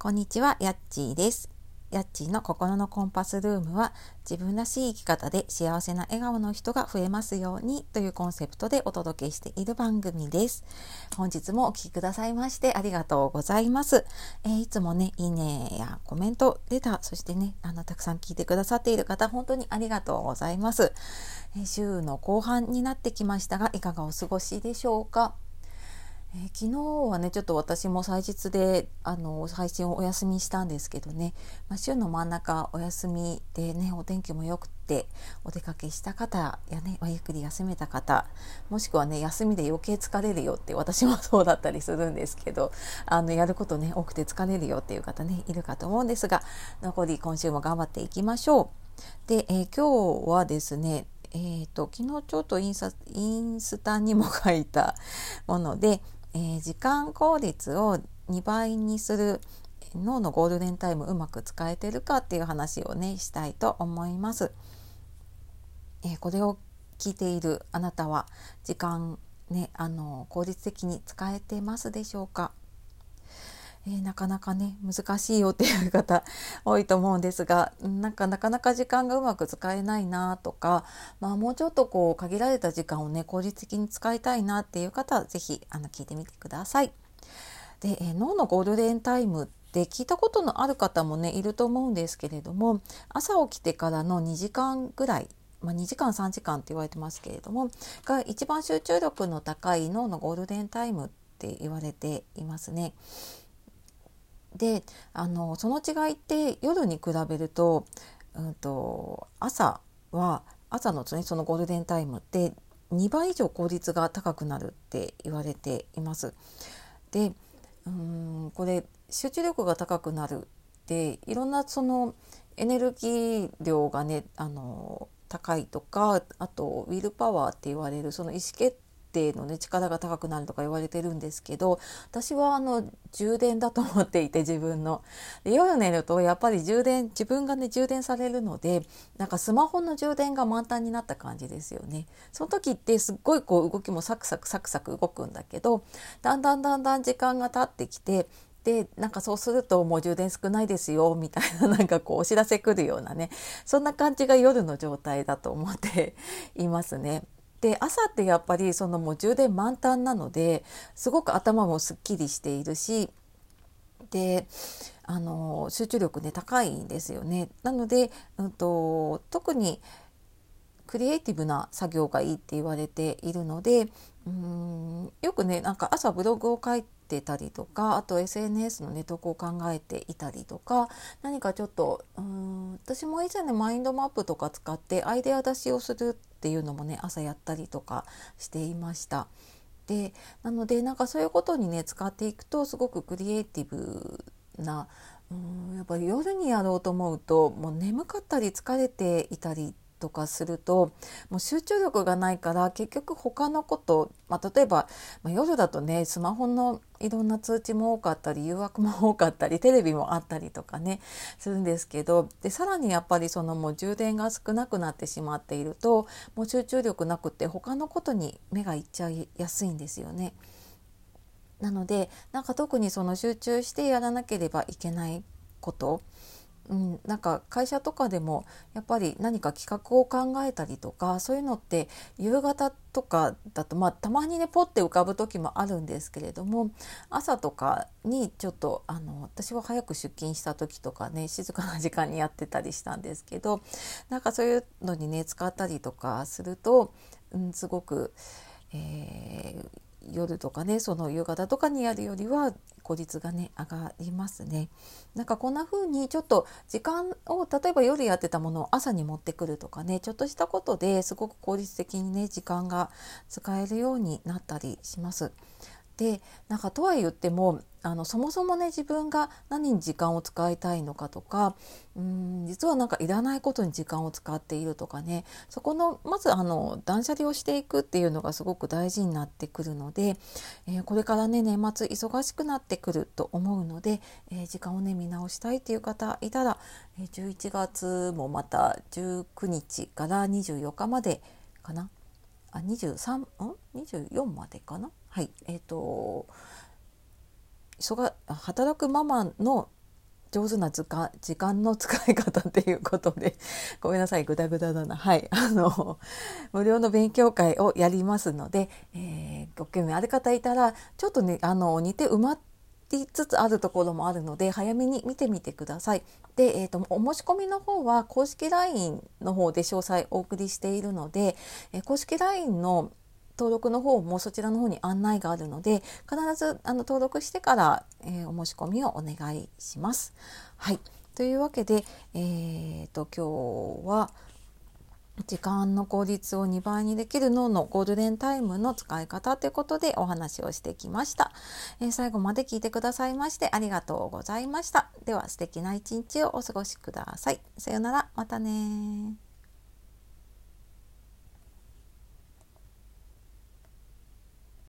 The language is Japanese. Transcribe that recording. こんにちは、やっちーです。やっちーの心のコンパスルームは、自分らしい生き方で幸せな笑顔の人が増えますようにというコンセプトでお届けしている番組です。本日もお聞きくださいましてありがとうございます。いつもね、いいねやコメント、レター、そしてね、たくさん聞いてくださっている方、本当にありがとうございます。週の後半になってきましたが、いかがお過ごしでしょうか。昨日はね、ちょっと私も祭日で配信をお休みしたんですけどね、週の真ん中お休みでね、お天気も良くてお出かけした方やね、ゆっくり休めた方、もしくはね、休みで余計疲れるよって、私もそうだったりするんですけど、やることね多くて疲れるよっていう方ね、いるかと思うんですが、残り今週も頑張っていきましょう。で、今日はですね、昨日ちょっとインスタにも書いたもので、時間効率を2倍にする脳のゴールデンタイム、うまく使えてるかっていう話をね、したいと思います。これを聞いているあなたは、時間ね、効率的に使えてますでしょうか。なかなかね、難しいよっていう方多いと思うんですが、なかなか時間がうまく使えないなとか、もうちょっと限られた時間をね、効率的に使いたいなっていう方は、ぜひ聞いてみてください。で、脳のゴールデンタイムって聞いたことのある方もね、いると思うんですけれども、朝起きてからの2時間ぐらい、2時間3時間って言われてますけれどもが、一番集中力の高い脳のゴールデンタイムって言われていますね。で、その違いって、夜に比べると、朝のそのゴールデンタイムって2倍以上効率が高くなるって言われています。で、これ、集中力が高くなるっていろんなそのエネルギー量がね、高いとか、あとウィルパワーって言われるその意思決定の、ね、力が高くなるとか言われてるんですけど、私は充電だと思っていて、自分ので、夜寝るとやっぱり自分がね充電されるので、スマホの充電が満タンになった感じですよね。その時ってすっごい動きもサクサク動くんだけど、だんだん時間が経ってきて、で、そうするともう充電少ないですよみたいな、お知らせ来るようなね、そんな感じが夜の状態だと思っていますね。で、朝ってやっぱりもう充電満タンなので、すごく頭もすっきりしているし、で、集中力ね高いんですよね。なので、特にクリエイティブな作業がいいって言われているので、よくね、朝ブログを書いてたりとか、あと SNS のね投稿を考えていたりとか、何かちょっと私も以前ね、マインドマップとか使ってアイデア出しをするっていうのもね、朝やったりとかしていました。で、なのでそういうことにね使っていくと、すごくクリエイティブな、やっぱり夜にやろうと思うと、もう眠かったり疲れていたりとかすると、もう集中力がないから、結局他のこと、例えば、夜だとね、スマホのいろんな通知も多かったり、誘惑も多かったり、テレビもあったりとかねするんですけど、で、さらにやっぱりもう充電が少なくなってしまっていると、もう集中力なくて他のことに目がいっちゃいやすいんですよね。なので特に集中してやらなければいけないこと、会社とかでもやっぱり何か企画を考えたりとか、そういうのって夕方とかだと、たまにねポッて浮かぶ時もあるんですけれども、朝とかにちょっと私は早く出勤した時とかね、静かな時間にやってたりしたんですけど、そういうのにね使ったりとかすると、すごく、夜とかね、夕方とかにやるよりは効率がね上がりますね。こんな風にちょっと時間を、例えば夜やってたものを朝に持ってくるとかね、ちょっとしたことですごく効率的にね時間が使えるようになったりします。で、とは言ってもそもそもね自分が何に時間を使いたいのかとか、実はいらないことに時間を使っているとかね、そこのまず断捨離をしていくっていうのがすごく大事になってくるので、これからね年末忙しくなってくると思うので、時間をね見直したいっていう方いたら、11月もまた19日から24日までかな、24までかな、はい、働くママの上手な時間の使い方っていうことでごめんなさい、グダグダだな。はい、無料の勉強会をやりますので、ご興味ある方いたらちょっとね似て埋まってつつあるところもあるので早めに見てみてください。で、お申し込みの方は公式 LINE の方で詳細お送りしているので、公式 LINE の登録の方もそちらの方に案内があるので必ず登録してから、お申し込みをお願いします。はい、というわけで、今日は時間の効率を2倍にできる脳のゴールデンタイムの使い方ということでお話をしてきました。最後まで聞いてくださいましてありがとうございました。では素敵な一日をお過ごしください。さようなら、またね。